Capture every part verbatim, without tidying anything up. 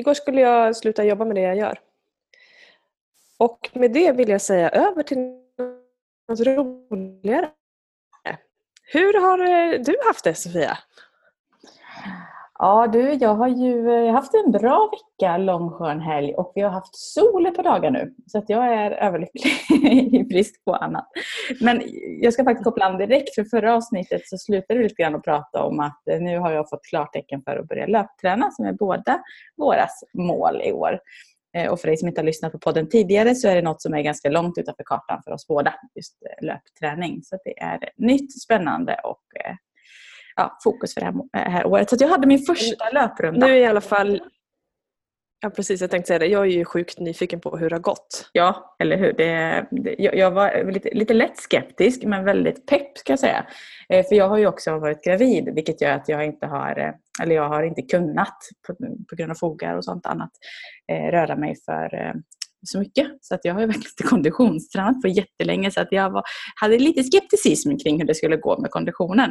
Igår skulle jag sluta jobba med det jag gör. Och med det vill jag säga över till något roligare. Hur har du haft det, Sofia? Ja du, jag har ju jag har haft en bra vecka, lång skön helg, och vi har haft sol på dagar nu. Så att jag är överlycklig i brist på annat. Men jag ska faktiskt koppla an direkt, för förra avsnittet så slutade vi lite grann att prata om att nu har jag fått klartecken för att börja löpträna, som är båda våras mål i år. Och för dig som inte har lyssnat på podden tidigare så är det något som är ganska långt utanför kartan för oss båda, just löpträning. Så det är nytt, spännande och ja, fokus för det här, här året. Så jag hade min första löprunda. Nu i alla fall, ja precis, jag tänkte säga det, jag är ju sjukt nyfiken på hur det har gått. Ja, eller hur? Det, det, jag var lite, lite lätt skeptisk men väldigt pepp ska jag säga. För jag har ju också varit gravid, vilket gör att jag inte har... Eller jag har inte kunnat på, på grund av fogar och sånt annat eh, röra mig för eh, så mycket. Så att jag har ju verkligen inte konditionstränat på jättelänge. Så att jag var, hade lite skepticism kring hur det skulle gå med konditionen.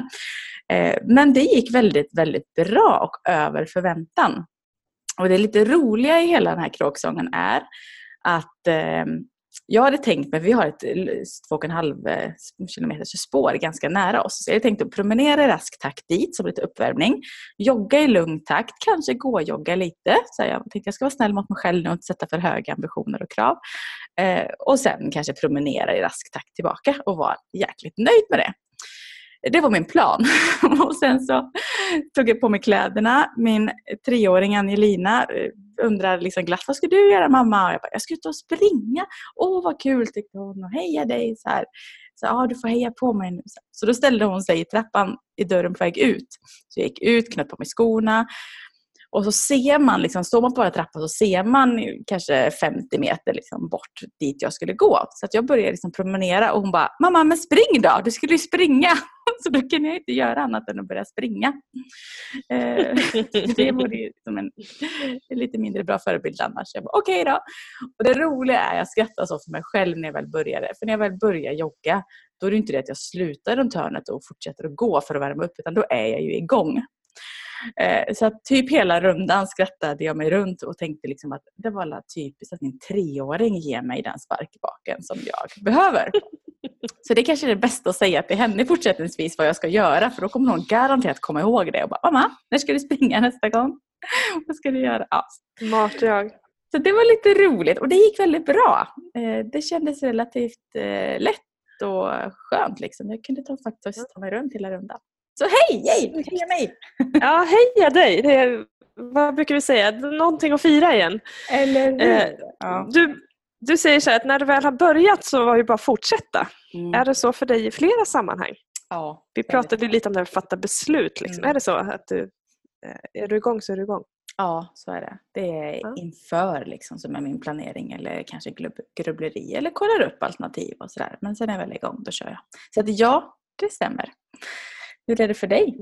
Eh, men det gick väldigt, väldigt bra och över förväntan. Och det lite roliga i hela den här kråksången är att... Eh, Jag hade tänkt mig, vi har ett två och en halv kilometers spår ganska nära oss. Så jag hade tänkt att promenera i rask takt dit som lite uppvärmning. Jogga i lugn takt, kanske gå och jogga lite. Så jag tänkte att jag ska vara snäll mot mig själv nu och inte sätta för höga ambitioner och krav. Eh, och sen kanske promenera i rask takt tillbaka och vara jäkligt nöjd med det. Det var min plan. Och sen så tog jag på mig kläderna. Min treåring Anielina undrar liksom glatt, vad ska du göra mamma? Och jag bara, jag ska ut och springa. Åh vad kul, tyckte hon. Och heja dig så här. Så ja, ah, du får heja på mig nu. Så då ställde hon sig i trappan i dörren på väg ut. Så jag gick ut, knöt på mig skorna. Och så ser man, liksom, står man på den trappan så ser man kanske femtio meter liksom bort dit jag skulle gå. Så att jag började liksom promenera och hon bara, mamma men spring då, du skulle ju springa. Så då kan jag inte göra annat än att börja springa. Det vore ju som en lite mindre bra förebild annars. Jag bara, okej då. Och det roliga är, jag skrattar så för mig själv när jag väl började. För när jag väl börjar jogga, då är det inte det att jag slutar runt hörnet och fortsätter att gå för att värma upp, utan då är jag ju igång. Så att typ hela rundan skrattade jag mig runt och tänkte liksom att det var alla typiskt att min treåring ger mig den sparkbaken som jag behöver. Så det kanske är det bästa att säga till henne fortsättningsvis vad jag ska göra, för då kommer hon garanterat komma ihåg det och bara, mamma, när ska du springa nästa gång? Vad ska du göra? Ja. Mart jag. Så det var lite roligt och det gick väldigt bra. Det kändes relativt lätt och skönt liksom. Jag kunde ta, faktiskt ta mig runt hela rundan. Så hej, hej, heja mig! Ja, heja dig! Det är, vad brukar vi säga? Någonting att fira igen. Eller eh, ja. du, du säger så här att när du väl har börjat så var det bara fortsätta. Mm. Är det så för dig i flera sammanhang? Ja. Vi pratade ju lite om det här att fatta beslut. Liksom. Mm. Är det så att du, är du igång så är du igång? Ja, så är det. Det är ja. inför liksom, som är min planering eller kanske grubbleri eller kollar upp alternativ och sådär. Men sen är jag väl igång, då kör jag. Så att ja, det stämmer. Hur är det för dig?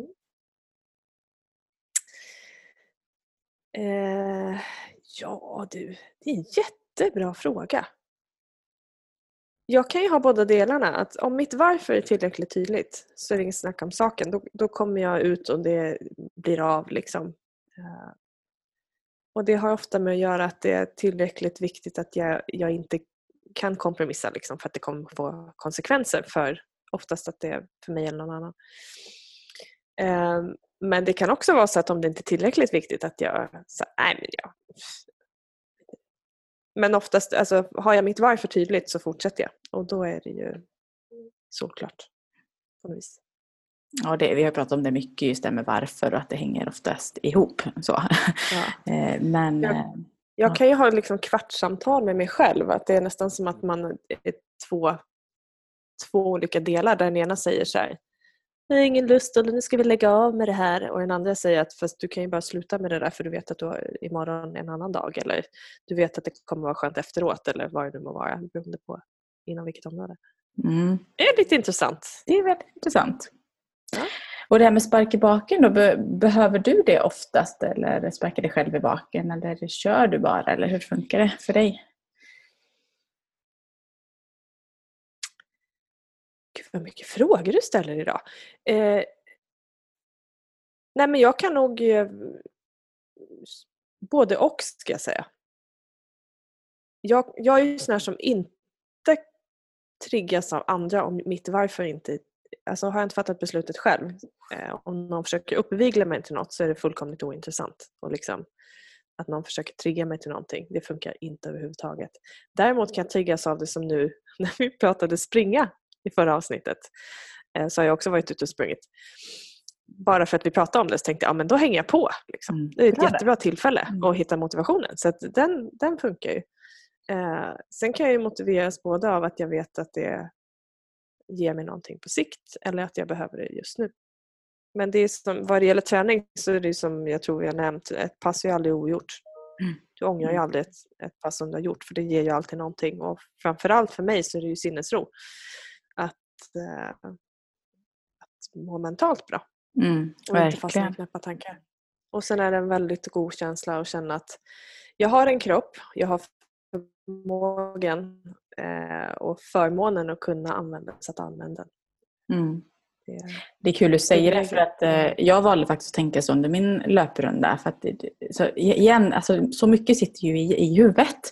Eh, ja du, det är en jättebra fråga. Jag kan ju ha båda delarna. Att om mitt varför är tillräckligt tydligt så är det ingen snack om saken. Då, då kommer jag ut och det blir av liksom. Eh, och det har ofta med att göra att det är tillräckligt viktigt att jag, jag inte kan kompromissa liksom, för att det kommer få konsekvenser för oftast att det är för mig eller någon annan. Men det kan också vara så att om det inte är tillräckligt viktigt att jag så nej men jag. Men oftast, alltså har jag mitt varför tydligt så fortsätter jag. Och då är det ju såklart. På något vis. Ja, det, vi har pratat om det mycket just det med varför och att det hänger oftast ihop. Så. Ja. men... Ja. Jag kan ju ha liksom kvartssamtal med mig själv. Att det är nästan som att man är två... två olika delar där den ena säger så här, jag har ingen lust och nu ska vi lägga av med det här, och den andra säger att fast du kan ju bara sluta med det där för du vet att du har imorgon en annan dag, eller du vet att det kommer vara skönt efteråt eller vad det nu må vara beroende på inom vilket område. Mm. Det är lite intressant. Det är väldigt intressant. Ja. Och det här med spark i baken då, be- behöver du det oftast eller sparkar dig själv i baken eller kör du bara eller hur funkar det för dig? Vad mycket frågor du ställer idag. Eh, nej men jag kan nog eh, både och ska jag säga. Jag, jag är ju sån här som inte triggas av andra om mitt varför inte. Alltså har jag inte fattat beslutet själv. Eh, om någon försöker uppvigla mig till något så är det fullkomligt ointressant. Och liksom, att någon försöker trigga mig till någonting. Det funkar inte överhuvudtaget. Däremot kan jag triggas av det som nu när vi pratade springa i förra avsnittet. Eh, så har jag också varit ute och sprungit. Bara för att vi pratade om det så tänkte jag, ja men då hänger jag på. Liksom. Mm, det är ett bra jättebra det. tillfälle mm. att hitta motivationen. Så att den, den funkar ju. Eh, sen kan jag ju motiveras både av att jag vet att det ger mig någonting på sikt eller att jag behöver det just nu. Men det är som, vad det gäller träning så är det som jag tror vi har nämnt, ett pass är ju aldrig ogjort. Mm. Du ångrar ju aldrig ett, ett pass som du har gjort, för det ger ju alltid någonting. Och framförallt för mig så är det ju sinnesro att, eh, att må mentalt bra. Mm, och inte fastna i knäppa tankar. Och sen är det en väldigt god känsla att känna att jag har en kropp, jag har förmågan eh, och förmånen att kunna använda så att använda. Mm. Det, det är kul du säger det, för att eh, jag valde faktiskt att tänka så under min löprunda. För att, så, igen, alltså, så mycket sitter ju i, i huvudet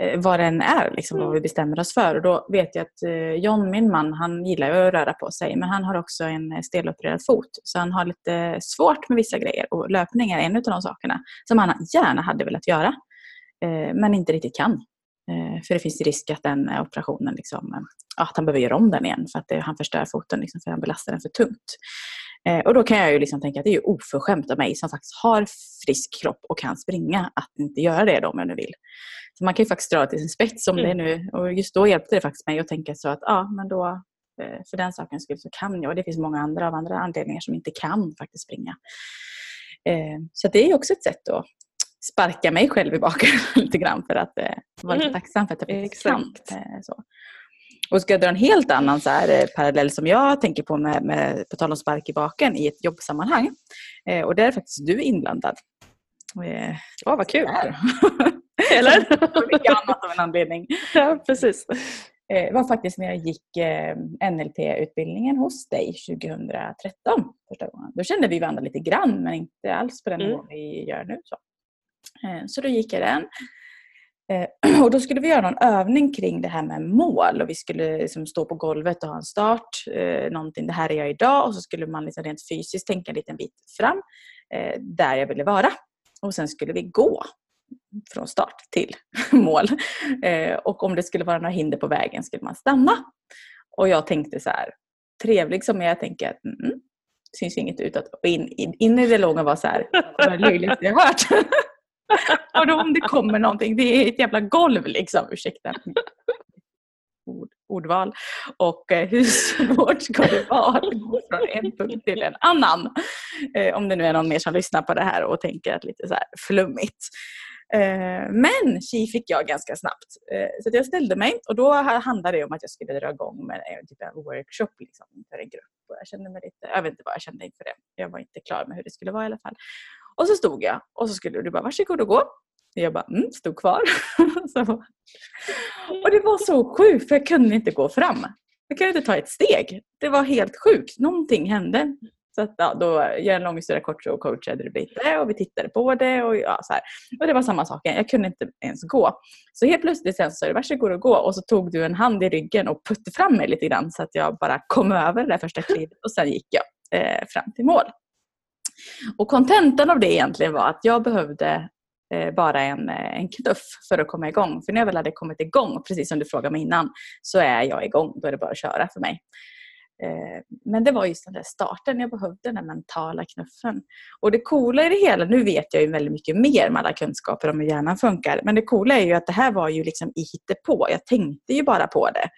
eh, vad den är, liksom, mm. vad vi bestämmer oss för. Och då vet jag att eh, John, min man, han gillar ju att röra på sig, men han har också en stelopererad fot. Så han har lite svårt med vissa grejer, och löpning är en av de sakerna som han gärna hade velat göra. Men inte riktigt kan. För det finns risk att den operationen liksom, att han behöver göra om den igen. För att det, han förstör foten liksom, för han belastar den för tungt. Och då kan jag ju liksom tänka att det är ju oförskämt av mig som faktiskt har frisk kropp och kan springa att inte göra det då om jag nu vill. Så man kan ju faktiskt dra till sin spets om mm. det nu. Och just då hjälpte det faktiskt mig att tänka så att ja, men då för den saken skulle så kan jag. Och det finns många andra av andra anledningar som inte kan faktiskt springa. Så det är också ett sätt då. Sparka mig själv i baken lite grann för att eh, vara lite tacksam för att jag fick sant. Eh, så. Och ska jag dra en helt annan så här, eh, parallell som jag tänker på med, med på tal om spark i baken i ett jobbsammanhang. Eh, och där är faktiskt du inblandad. Åh, eh, oh, vad kul! Eller? Och mycket annat av en anledning. Ja, precis. Det eh, var faktiskt när jag gick eh, N L P-utbildningen hos dig tjugohundratretton första gången. Då kände vi varandra lite grann, men inte alls på den nivå mm. vi gör nu så. Så då gick jag den. Och då skulle vi göra någon övning kring det här med mål. Och vi skulle liksom stå på golvet och ha en start. Någonting, det här är jag idag. Och så skulle man liksom rent fysiskt tänka en liten bit fram. Där jag ville vara. Och sen skulle vi gå. Från start till mål. Och om det skulle vara några hinder på vägen skulle man stanna. Och jag tänkte så här. Trevlig som jag tänker att... Mm, syns inget utåt. Och in, in, in i det långa var så här. Vad löjligt jag har hört. Och då om det kommer någonting, det är ett jävla golv liksom, ursäkta Ord, ordval och eh, hur svårt ska det vara att gå från en punkt till en annan eh, om det nu är någon mer som lyssnar på det här och tänker att lite så här flummigt eh, men tji fick jag ganska snabbt eh, så att jag ställde mig och då handlade det om att jag skulle dra igång med eh, typ en workshop liksom, för en grupp och jag kände mig lite, jag vet inte vad jag kände inför det, jag var inte klar med hur det skulle vara i alla fall. Och så stod jag. Och så skulle du bara, varsågod och gå. Och jag bara, mm, stod kvar. Så. Och det var så sjukt, för jag kunde inte gå fram. Jag kunde inte ta ett steg. Det var helt sjukt. Någonting hände. Så att, ja, då gör en lång historia kort och coachade det lite. Och vi tittade på det. Och, ja, så här. Och det var samma sak. Jag kunde inte ens gå. Så helt plötsligt sen så, varsågod och gå. Och så tog du en hand i ryggen och putte fram mig lite grann. Så att jag bara kom över det där första klivet. Och sen gick jag eh, fram till mål. Och kontentan av det egentligen var att jag behövde eh, bara en, en knuff för att komma igång. För när jag väl hade kommit igång, precis som du frågade mig innan, så är jag igång. Då är det bara att köra för mig. Eh, men det var just den där starten. Jag behövde den där mentala knuffen. Och det coola i det hela, nu vet jag ju väldigt mycket mer med alla kunskaper om hur hjärnan funkar. Men det coola är ju att det här var ju liksom i hittepå. Jag tänkte ju bara på det.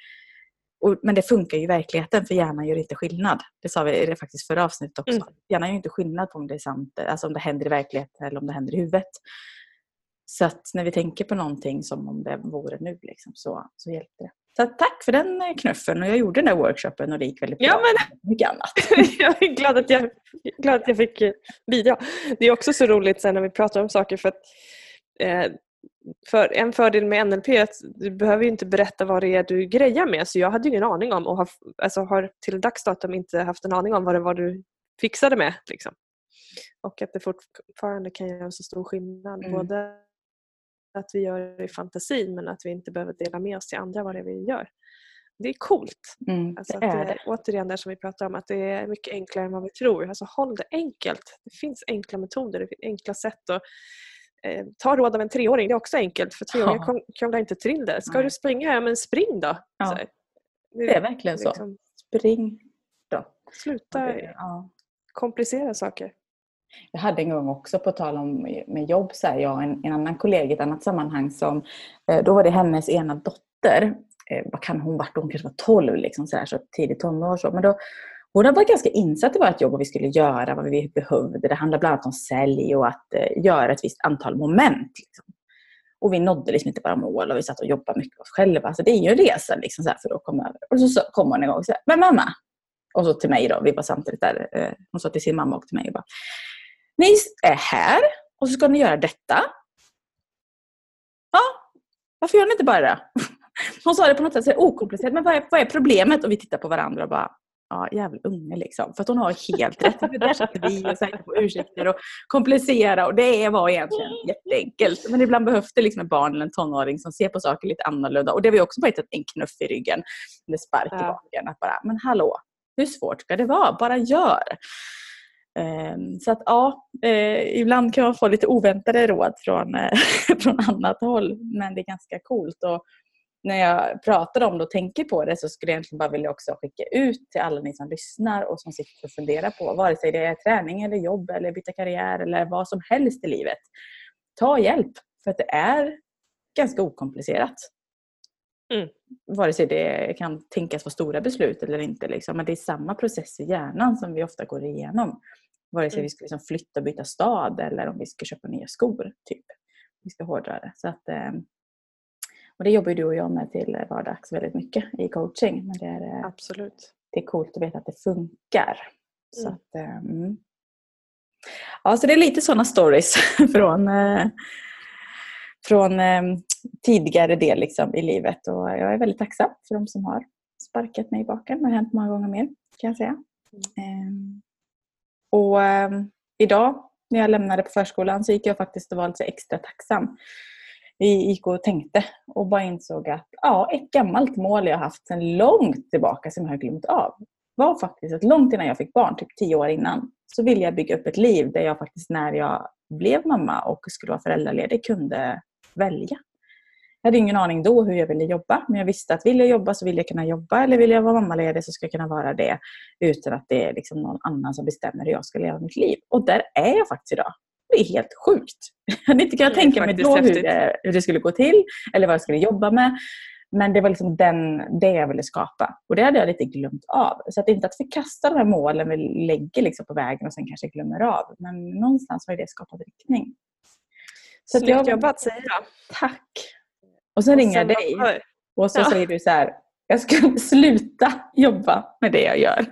Och, men det funkar ju i verkligheten, för hjärnan gör inte skillnad. Det sa vi det faktiskt förra avsnittet också. Mm. Hjärnan gör inte skillnad på om det är sant, alltså om det händer i verkligheten eller om det händer i huvudet. Så att när vi tänker på någonting som om det vore nu liksom, så, så hjälpte det. Så tack för den knuffen, och jag gjorde den där workshopen och det gick väldigt bra. Ja, men... mycket annat. Jag är glad att jag, glad att jag fick bidra. Det är också så roligt sen när vi pratar om saker, för att eh... För en fördel med N L P är att du behöver ju inte berätta vad det är du grejar med. Så jag hade ju ingen aning om, och har, alltså har till dags datum inte haft en aning om vad det var du fixade med. Liksom. Och att det fortfarande kan göra så stor skillnad. Mm. Både att vi gör det i fantasin, men att vi inte behöver dela med oss till andra vad det är vi gör. Det är coolt. Mm, alltså det att det, är det. Återigen där som vi pratar om, att det är mycket enklare än vad vi tror. Alltså håll det enkelt. Det finns enkla metoder, det finns enkla sätt att eh, ta råd av en treåring. Det är också enkelt, för treåringar ja. krånglar inte till det. Ska ja. du springa? Ja, men spring då. Ja. Så, det, det är verkligen liksom, så. Spring då. Sluta det, ja. komplicera saker. Jag hade en gång också på tal om med jobb så här, jag en, en annan kollega i ett annat sammanhang som, då var det hennes ena dotter, eh, vad kan hon vart, hon kanske var tolv liksom så här, så tidigt tonår så, men då hon var ganska insatt i vårt jobb och vi skulle göra vad vi behövde. Det handlade bland annat om sälj och att eh, göra ett visst antal moment liksom. Och vi nådde liksom inte bara mål och vi satt och jobbade mycket oss själva, så det är ju en resa liksom så här, för då kom över. Och så, så kom hon en gång så här, men mamma, och så till mig då, vi var samtidigt där, eh, hon sa till sin mamma och till mig och bara, ni är här och så ska ni göra detta. Ja, varför gör ni inte bara det? Hon sa det på något sätt så okomplicerat, men vad är, vad är problemet? Och vi tittar på varandra och bara, ja jävla unge liksom. För att hon har helt rätt. Det där ska vi och säkert på ursäkter och komplicera. Och det var egentligen jätteenkelt. Men ibland behövs det liksom en barn eller en tonåring som ser på saker lite annorlunda. Och det var ju också bara en knuff i ryggen. Eller spark i baken. Att bara, men hallå, hur svårt ska det vara? Bara gör. Så att ja, eh, ibland kan man få lite oväntade råd från, eh, från annat håll, men det är ganska coolt. Och när jag pratar om det och tänker på det så skulle jag egentligen bara vilja också skicka ut till alla ni som lyssnar och som sitter och funderar på, vare sig det är träning eller jobb eller byta karriär eller vad som helst i livet, ta hjälp, för att det är ganska okomplicerat. Mm. Vare sig det kan tänkas vara stora beslut eller inte liksom. Men det är samma process i hjärnan som vi ofta går igenom, vare sig mm. vi ska liksom flytta och byta stad eller om vi ska köpa nya skor typ. Vi ska hårdra det. Så att, och det jobbar ju du och jag med till vardags väldigt mycket i coaching, men det är, absolut. Det är coolt att veta att det funkar. Så, mm. att, mm. ja, så det är lite sådana stories från från tidigare del liksom i livet, och jag är väldigt tacksam för de som har sparkat mig i baken. Det har hänt många gånger mer kan jag säga. Mm. Och um, idag när jag lämnade på förskolan så gick jag faktiskt och var lite extra tacksam. Vi gick och tänkte och bara insåg att ja, ett gammalt mål jag haft sedan långt tillbaka som jag har glömt av var faktiskt att långt innan jag fick barn, typ tio år innan, så ville jag bygga upp ett liv där jag faktiskt när jag blev mamma och skulle vara föräldraledig kunde välja. Jag hade ingen aning då hur jag ville jobba, men jag visste att vill jag jobba så vill jag kunna jobba, eller vill jag vara mammaledig så ska jag kunna vara det utan att det är liksom någon annan som bestämmer hur jag ska leva mitt liv. Och där är jag faktiskt idag. Det är helt sjukt. Jag hade inte kunnat tänka mig då hur det, hur det skulle gå till eller vad jag skulle jobba med, men det var liksom den, det jag ville skapa, och det hade jag lite glömt av. Så att inte att förkasta de här målen vi lägger liksom på vägen och sen kanske glömmer av, men någonstans har det skapat riktning. Så att jag jobbat, säger jag. Tack. Och sen och ringer sen jag dig jag och så ja. säger du så här, jag ska sluta jobba med det jag gör.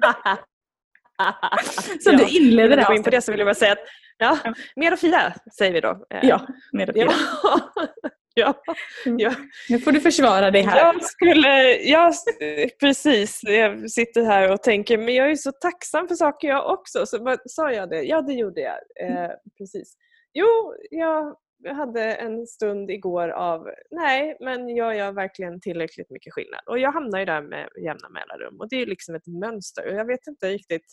Så ja. du inleder det. Gå in på det så vill jag bara säga att ja, mer och fira säger vi då. Ja, mer och fira. Ja. Ja, ja. Nu får du försvara dig här. Jag skulle, jag, precis, jag sitter här och tänker, men jag är ju så tacksam för saker jag också. Så vad, sa jag det? Ja, det gjorde jag. Eh, precis. Jo, jag hade en stund igår av, nej, men jag gör verkligen tillräckligt mycket skillnad. Och jag hamnar ju där med jämna mellanrum. Och det är liksom ett mönster. Och jag vet inte riktigt.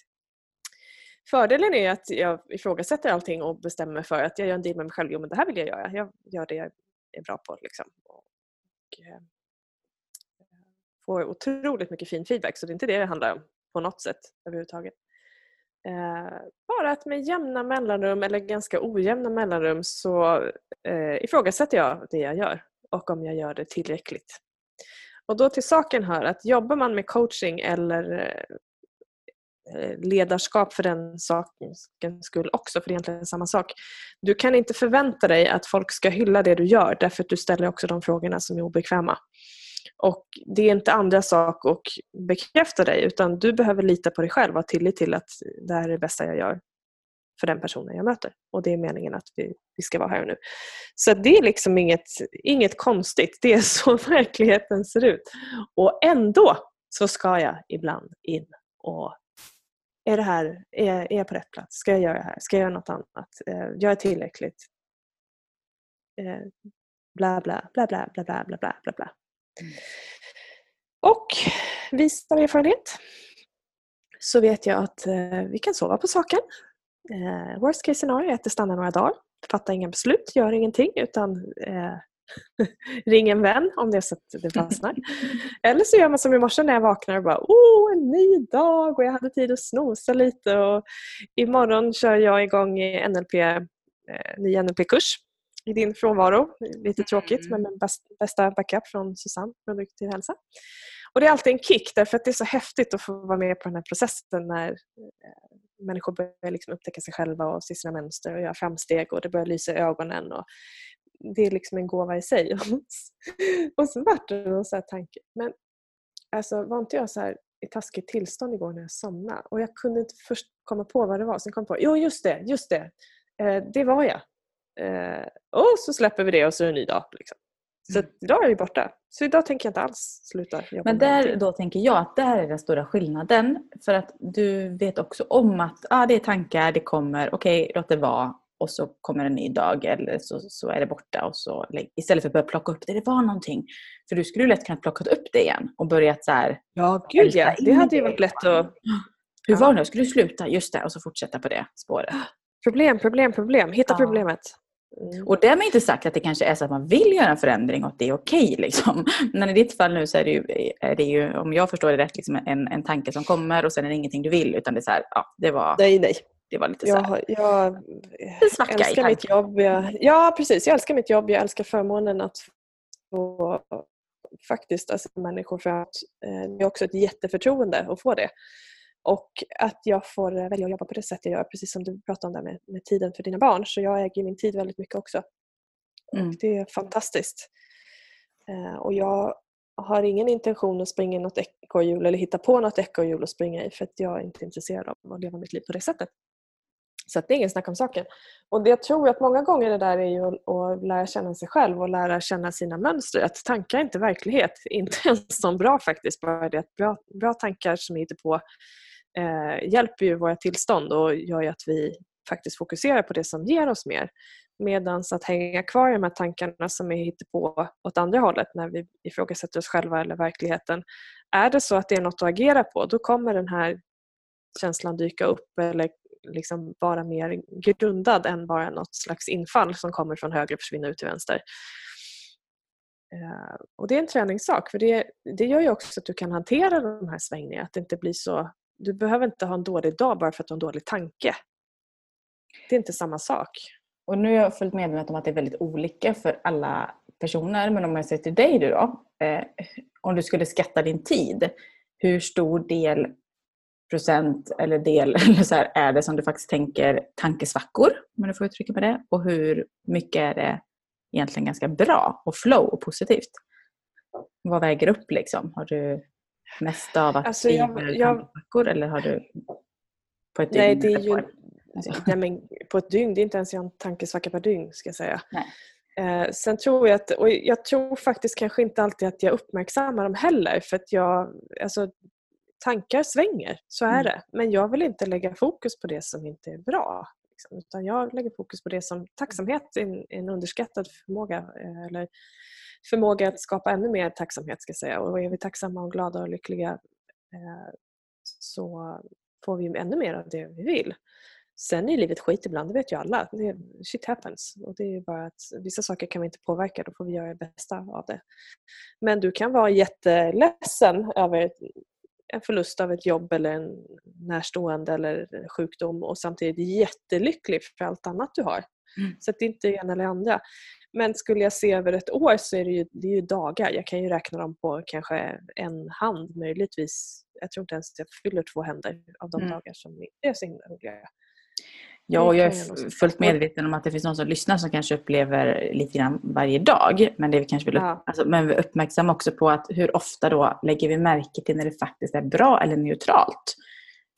Fördelen är att jag ifrågasätter allting och bestämmer för att jag gör en deal med mig själv. Jo, men det här vill jag göra. Jag gör det jag är bra på liksom. Och eh, får otroligt mycket fin feedback, så det är inte det det handlar om på något sätt överhuvudtaget. Eh, bara att med jämna mellanrum eller ganska ojämna mellanrum så eh, ifrågasätter jag det jag gör och om jag gör det tillräckligt. Och då till saken här att jobbar man med coaching eller eh, ledarskap för den sakens skull också, för det är egentligen samma sak. Du kan inte förvänta dig att folk ska hylla det du gör, därför att du ställer också de frågorna som är obekväma. Och det är inte andra sak och bekräfta dig, utan du behöver lita på dig själv och ha tillit till att det här är det bästa jag gör för den personen jag möter. Och det är meningen att vi, vi ska vara här och nu. Så det är liksom inget, inget konstigt. Det är så verkligheten ser ut. Och ändå så ska jag ibland in och är det här, är, är jag på rätt plats? Ska jag göra det här? Ska jag göra något annat? Eh, jag är tillräckligt. Eh, bla, bla, bla, bla, bla, bla, bla, bla, bla. Mm. Och visst av erfarenhet så vet jag att eh, vi kan sova på saken. Eh, worst case scenario är att det stannar några dagar. Fatta inga beslut, gör ingenting utan eh, ring en vän om det är så att det fastnar. Eller så gör man som i morse när jag vaknar och bara, åh, en ny dag och jag hade tid att snosa lite och imorgon kör jag igång i N L P, eh, ny N L P-kurs i din frånvaro. Lite tråkigt, mm. men bästa backup från Susanne, produktiv hälsa. Och det är alltid en kick därför att det är så häftigt att få vara med på den här processen när eh, människor börjar liksom upptäcka sig själva och se sina mönster och göra framsteg och det börjar lysa i ögonen och det är liksom en gåva i sig. Och så vart det någon sån här tanke. Men alltså var inte jag så här i taskigt tillstånd igår när jag somnade och jag kunde inte först komma på vad det var. Sen kom jag på, jo just det, just det. Eh, det var jag. Eh, och så släpper vi det och så är det en ny dag. Liksom. Så mm. idag är vi borta. Så idag tänker jag inte alls sluta jobba. Men där då tänker jag att det här är den stora skillnaden. För att du vet också om att ah, det är tankar, det kommer. Okej, okay, låt det vara. Och så kommer en ny dag. Eller så, så är det borta. Och så, istället för att börja plocka upp det. Det var någonting. För du skulle ju lätt kunna plocka upp det igen. Och börjat så här. Ja, gud ja. Det hade ju varit lätt att... Hur var det nu? Skulle du sluta? Just det. Och så fortsätta på det spåret. Problem, problem, problem. Hitta ja. problemet. Mm. Och det är inte sagt att det kanske är så att man vill göra en förändring och att det är okej. Liksom. Men i ditt fall nu så är det ju, är det ju om jag förstår det rätt, liksom en, en tanke som kommer och sen är det ingenting du vill. Utan det är så här, ja, det var... Nej, nej. Det var lite så här... Jag, jag älskar mitt jobb. Jag, ja, precis. Jag älskar mitt jobb. Jag älskar förmånen att få faktiskt alltså, människor för att eh, det är också ett jätteförtroende att få det. Och att jag får välja att jobba på det sätt jag gör. Precis som du pratade om där med, med tiden för dina barn. Så jag äger min tid väldigt mycket också. Mm. Och det är fantastiskt. Eh, och jag har ingen intention att springa i något ekorrhjul. Eller hitta på något ekorrhjul och springa i. För att jag är inte intresserad av att leva mitt liv på det sättet. Så att det är ingen snack om saken. Och det, jag tror att många gånger det där är ju att, att lära känna sig själv. Och lära känna sina mönster. Att tankar är inte verklighet. Inte ens som bra faktiskt. Bara det att bra, bra tankar som hittar på. Eh, hjälper ju våra tillstånd och gör ju att vi faktiskt fokuserar på det som ger oss mer. Medan att hänga kvar i de här tankarna som är hittepå åt andra hållet när vi ifrågasätter oss själva eller verkligheten. Är det så att det är något att agera på, då kommer den här känslan dyka upp eller liksom vara mer grundad än bara något slags infall som kommer från höger och försvinner ut till vänster. Eh, och det är en träningssak för det, det gör ju också att du kan hantera de här svängningarna, att det inte blir så. Du behöver inte ha en dålig dag bara för att du har en dålig tanke. Det är inte samma sak. Och nu är jag fullt medveten om att det är väldigt olika för alla personer. Men om jag säger till dig då, eh, om du skulle skatta din tid. Hur stor del, procent eller del eller så här, är det som du faktiskt tänker tankesvackor? Om du får uttrycka på det. Och hur mycket är det egentligen ganska bra och flow och positivt? Vad väger upp liksom? Har du... mest av att alltså, jag, jag, eller har du på ett nej, dygn? Det är ju, alltså. Nej, men på ett dygn, det är inte ens en tankesvacka per dygn ska jag säga. Nej. Eh, sen tror jag att, och jag tror faktiskt kanske inte alltid att jag uppmärksammar dem heller för att jag, alltså tankar svänger, så är mm. det. Men jag vill inte lägga fokus på det som inte är bra. Liksom, utan jag lägger fokus på det som tacksamhet är en, en underskattad förmåga eller förmåga att skapa ännu mer tacksamhet ska jag säga. Och är vi tacksamma och glada och lyckliga eh, så får vi ännu mer av det vi vill. Sen är livet skit ibland, det vet ju alla. Det, shit happens. Och det är bara att vissa saker kan vi inte påverka, då får vi göra det bästa av det. Men du kan vara jätteledsen över en förlust av ett jobb eller en närstående eller en sjukdom och samtidigt jättelycklig för allt annat du har. Mm. Så att det inte är en eller andra. Men skulle jag se över ett år så är det ju, det är ju dagar. Jag kan ju räkna dem på kanske en hand möjligtvis. Jag tror inte ens att jag fyller två händer av de mm. dagar som det är så himla roliga. Ja, och jag är fullt medveten om att det finns någon som lyssnar som kanske upplever lite grann varje dag. Men det vi kanske vill upp, ja. alltså, men vi uppmärksamma också på att hur ofta då lägger vi märke till när det faktiskt är bra eller neutralt.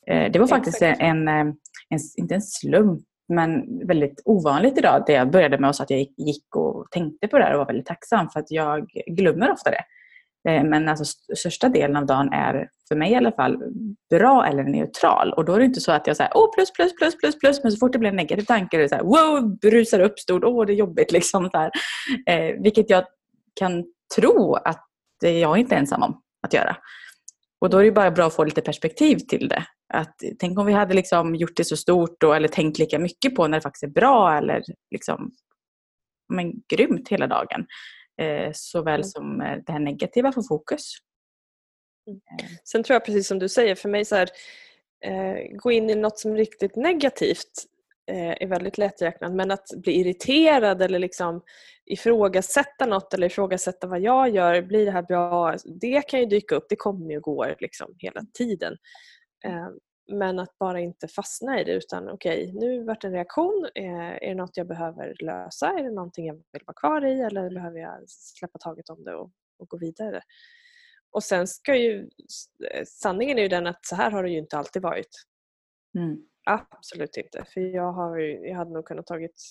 Det var faktiskt en, en inte en slump. Men väldigt ovanligt idag det jag började med oss att jag gick och tänkte på det här och var väldigt tacksam för att jag glömmer ofta det. Men alltså största delen av dagen är, för mig i alla fall, bra eller neutral. Och då är det inte så att jag säger åh oh, plus, plus, plus, plus, plus. Men så fort det blir en negativ tanke, det är så här, wow, brusar upp stort, åh oh, det är jobbigt liksom. Så här. Eh, vilket jag kan tro att jag inte är ensam om att göra. Och då är det bara bra att få lite perspektiv till det. Att, tänk om vi hade liksom gjort det så stort då, eller tänkt lika mycket på när det faktiskt är bra eller liksom, men, grymt hela dagen. Eh, såväl mm. som det här negativa får fokus. Mm. Sen tror jag precis som du säger, för mig så här, eh, gå in i något som är riktigt negativt eh, är väldigt lätträknat, men att bli irriterad eller liksom ifrågasätta något eller ifrågasätta vad jag gör, blir det här bra? Det kan ju dyka upp, det kommer ju gå liksom hela tiden. Eh, men att bara inte fastna i det, utan okej, okay, nu vart en reaktion, eh, är det något jag behöver lösa? Är det någonting jag vill vara kvar i, eller behöver jag släppa taget om det och, och gå vidare? Och sen ska ju, sanningen är ju den att så här har det ju inte alltid varit. Mm. Absolut inte. För jag, har, jag hade nog kunnat tagit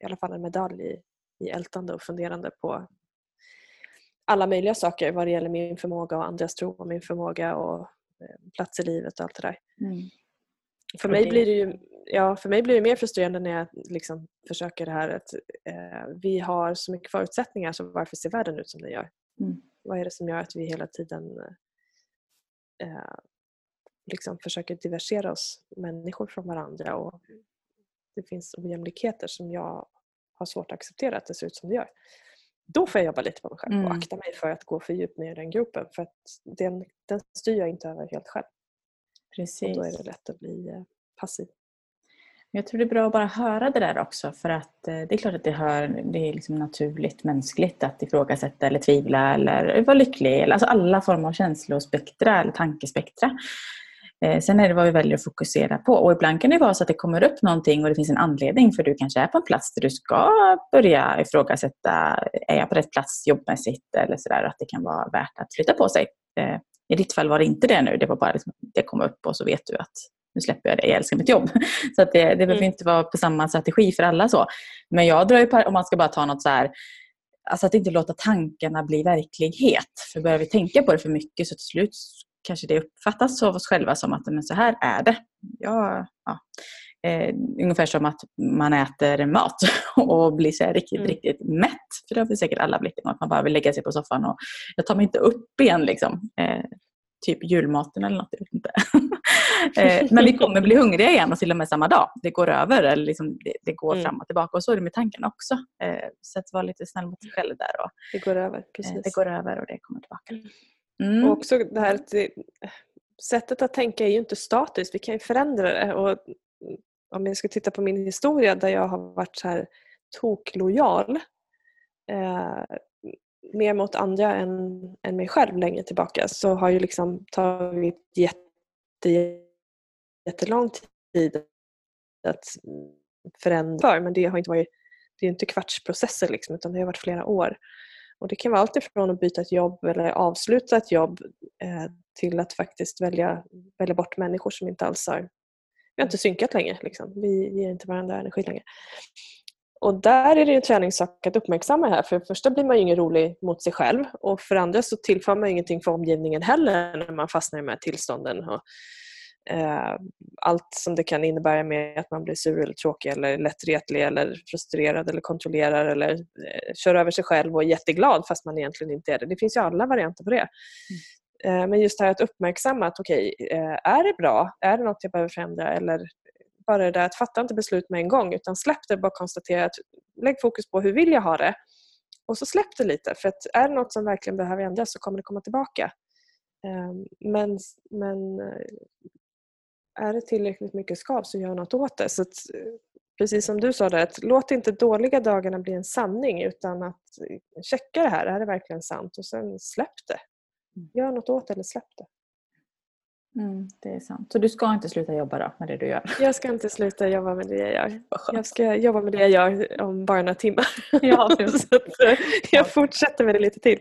i alla fall en medalj i, i ältande och funderande på alla möjliga saker vad det gäller min förmåga och andras tro på min förmåga och plats i livet och allt det där. Mm. För mig blir det ju, ja, för mig blir det mer frustrerande när jag liksom försöker det här att eh, vi har så mycket förutsättningar, så varför ser världen ut som den gör? Mm. Vad är det som gör att vi hela tiden eh, liksom försöker diversera oss människor från varandra, och det finns ojämlikheter som jag har svårt att acceptera att det ser ut som det gör. Då får jag jobba lite på mig själv mm. och akta mig för att gå för djupt ner i den gropen, för att den, den styr jag inte över helt själv. Precis. Och då är det lätt att bli eh, passiv. Jag tror det är bra att bara höra det där också, för att det är klart att det, hör, det är liksom naturligt mänskligt att ifrågasätta eller tvivla eller vara lycklig. Eller, alltså alla former av känslospektra eller tankespektra. Eh, sen är det vad vi väljer att fokusera på. Och ibland kan det vara så att det kommer upp någonting och det finns en anledning, för du kanske är på en plats där du ska börja ifrågasätta, är jag på rätt plats jobbmässigt eller sådär, att det kan vara värt att flytta på sig. Eh, I ditt fall var det inte det nu, det var bara liksom, det kom upp och så vet du att nu släpper jag det, jag älskar mitt jobb. Så att det, det behöver mm. inte vara på samma strategi för alla så. Men jag drar ju på, om man ska bara ta något så här, alltså att inte låta tankarna bli verklighet. För börjar vi tänka på det för mycket, så till slut kanske det uppfattas av oss själva som att men så här är det. Ja, ja. Eh, ungefär som att man äter mat och blir så här riktigt, mm. riktigt mätt. För det har vi säkert alla blivit, att man bara vill lägga sig på soffan och jag tar mig inte upp igen liksom. Eh, typ julmaten eller något, jag vet inte. Men vi kommer bli hungriga igen, och till och med samma dag. Det går över, eller liksom det, det går mm. fram och tillbaka. Och så är det med tanken också. Så att vara lite snäll mot sig själv där. Och, det går över, precis. Det går över och det kommer tillbaka. Mm. Och också det här det, sättet att tänka är ju inte statiskt. Vi kan ju förändra det. Och om jag ska titta på min historia där jag har varit så här toklojal. Eh, mer mot andra än, än mig själv längre tillbaka, så har ju liksom tagit jätte, jättelång tid att förändra, men det har inte varit, det är inte kvartsprocesser liksom, utan det har varit flera år, och det kan vara allt ifrån att byta ett jobb eller avsluta ett jobb eh, till att faktiskt välja, välja bort människor som inte alls har, vi har inte synkat längre liksom. Vi ger inte varandra energi längre. Och där är det ju en träningssak att uppmärksamma här. För det första blir man ju ingen rolig mot sig själv. Och för andra så tillför man ju ingenting för omgivningen heller när man fastnar i de här tillstånden. Och, eh, allt som det kan innebära med att man blir sur eller tråkig eller lättretlig eller frustrerad eller kontrollerar eller eh, kör över sig själv och är jätteglad fast man egentligen inte är det. Det finns ju alla varianter på det. Mm. Eh, men just det här att uppmärksamma att okej, okay, eh, är det bra? Är det något jag behöver förändra? Eller... bara det där att fatta inte beslut med en gång, utan släpp det, bara konstatera att lägg fokus på hur vill jag ha det, och så släpp det lite, för att är det något som verkligen behöver ändras så kommer det komma tillbaka, men, men är det tillräckligt mycket skav så gör något åt det. Så att, precis som du sa där, att låt inte dåliga dagarna bli en sanning, utan att checka det här, är det verkligen sant, och sen släpp det, gör något åt det eller släpp det. Mm, det är sant. Så du ska inte sluta jobba då med det du gör? Jag ska inte sluta jobba med det jag gör. Jag ska jobba med det jag gör om bara några timmar. Ja, så att jag fortsätter med det lite till.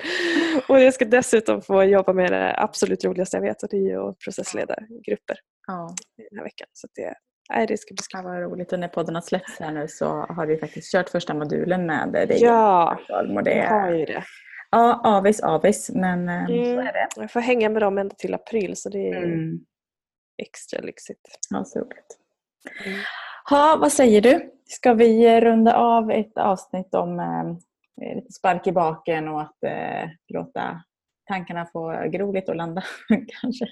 Och jag ska dessutom få jobba med det absolut roligaste jag vet, och det är ju processledargrupper ja. Den här veckan. Så att det, nej, det ska bli skrämt. Ja, vad roligt. Och när podden har släppts här nu så har du faktiskt kört första modulen med dig. Ja, jag har ju det. Ja, avis, avis. Men mm. så är det. Jag får hänga med dem ända till april. Så det är mm. extra lyxigt. Ja, så roligt. Mm. Ha, vad säger du? Ska vi runda av ett avsnitt om eh, lite spark i baken och att eh, låta tankarna få groligt och landa kanske.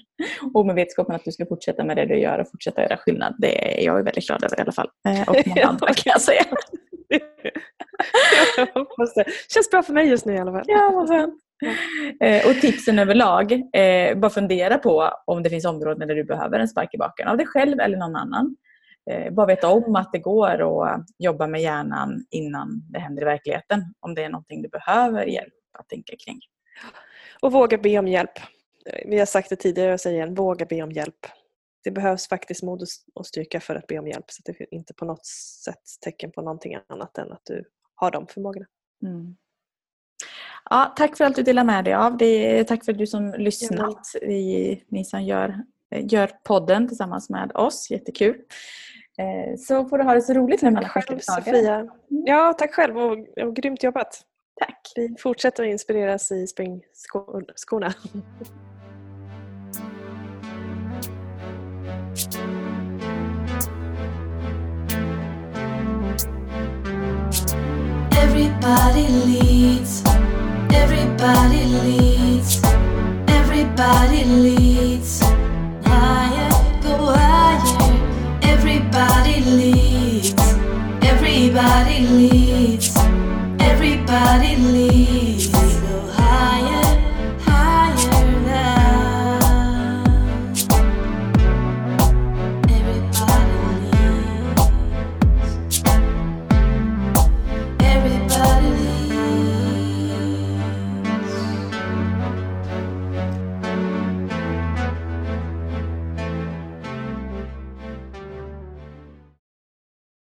Och med vetskapen att du ska fortsätta med det du gör och fortsätta göra skillnad. Det är jag är väldigt glad över i alla fall. Eh, och många andra kan jag säga. Jag hoppas det. Känns bra för mig just nu i alla fall. Ja, vad skönt. Eh, och tipsen överlag. Eh, bara fundera på om det finns områden där du behöver en spark i baken. Av dig själv eller någon annan. Eh, bara veta om att det går att jobba med hjärnan innan det händer i verkligheten. Om det är någonting du behöver hjälp att tänka kring. Och våga be om hjälp. Vi har sagt det tidigare och säger igen. Våga be om hjälp. Det behövs faktiskt mod och styrka för att be om hjälp. Så det är inte på något sätt tecken på någonting annat än att du har de förmågorna. Mm. Ja, tack för allt du delar med dig av. Det är, tack för att du som lyssnat. Vi, ni som gör, gör podden tillsammans med oss. Jättekul. Så får du ha det så roligt nu med alla själv, Ja, tack själv och, och grymt jobbat. Tack. Vi fortsätter att inspireras i springskorna. Everybody leads. Everybody leads. Everybody leads. Higher, go higher. Everybody leads. Everybody leads. Everybody leads.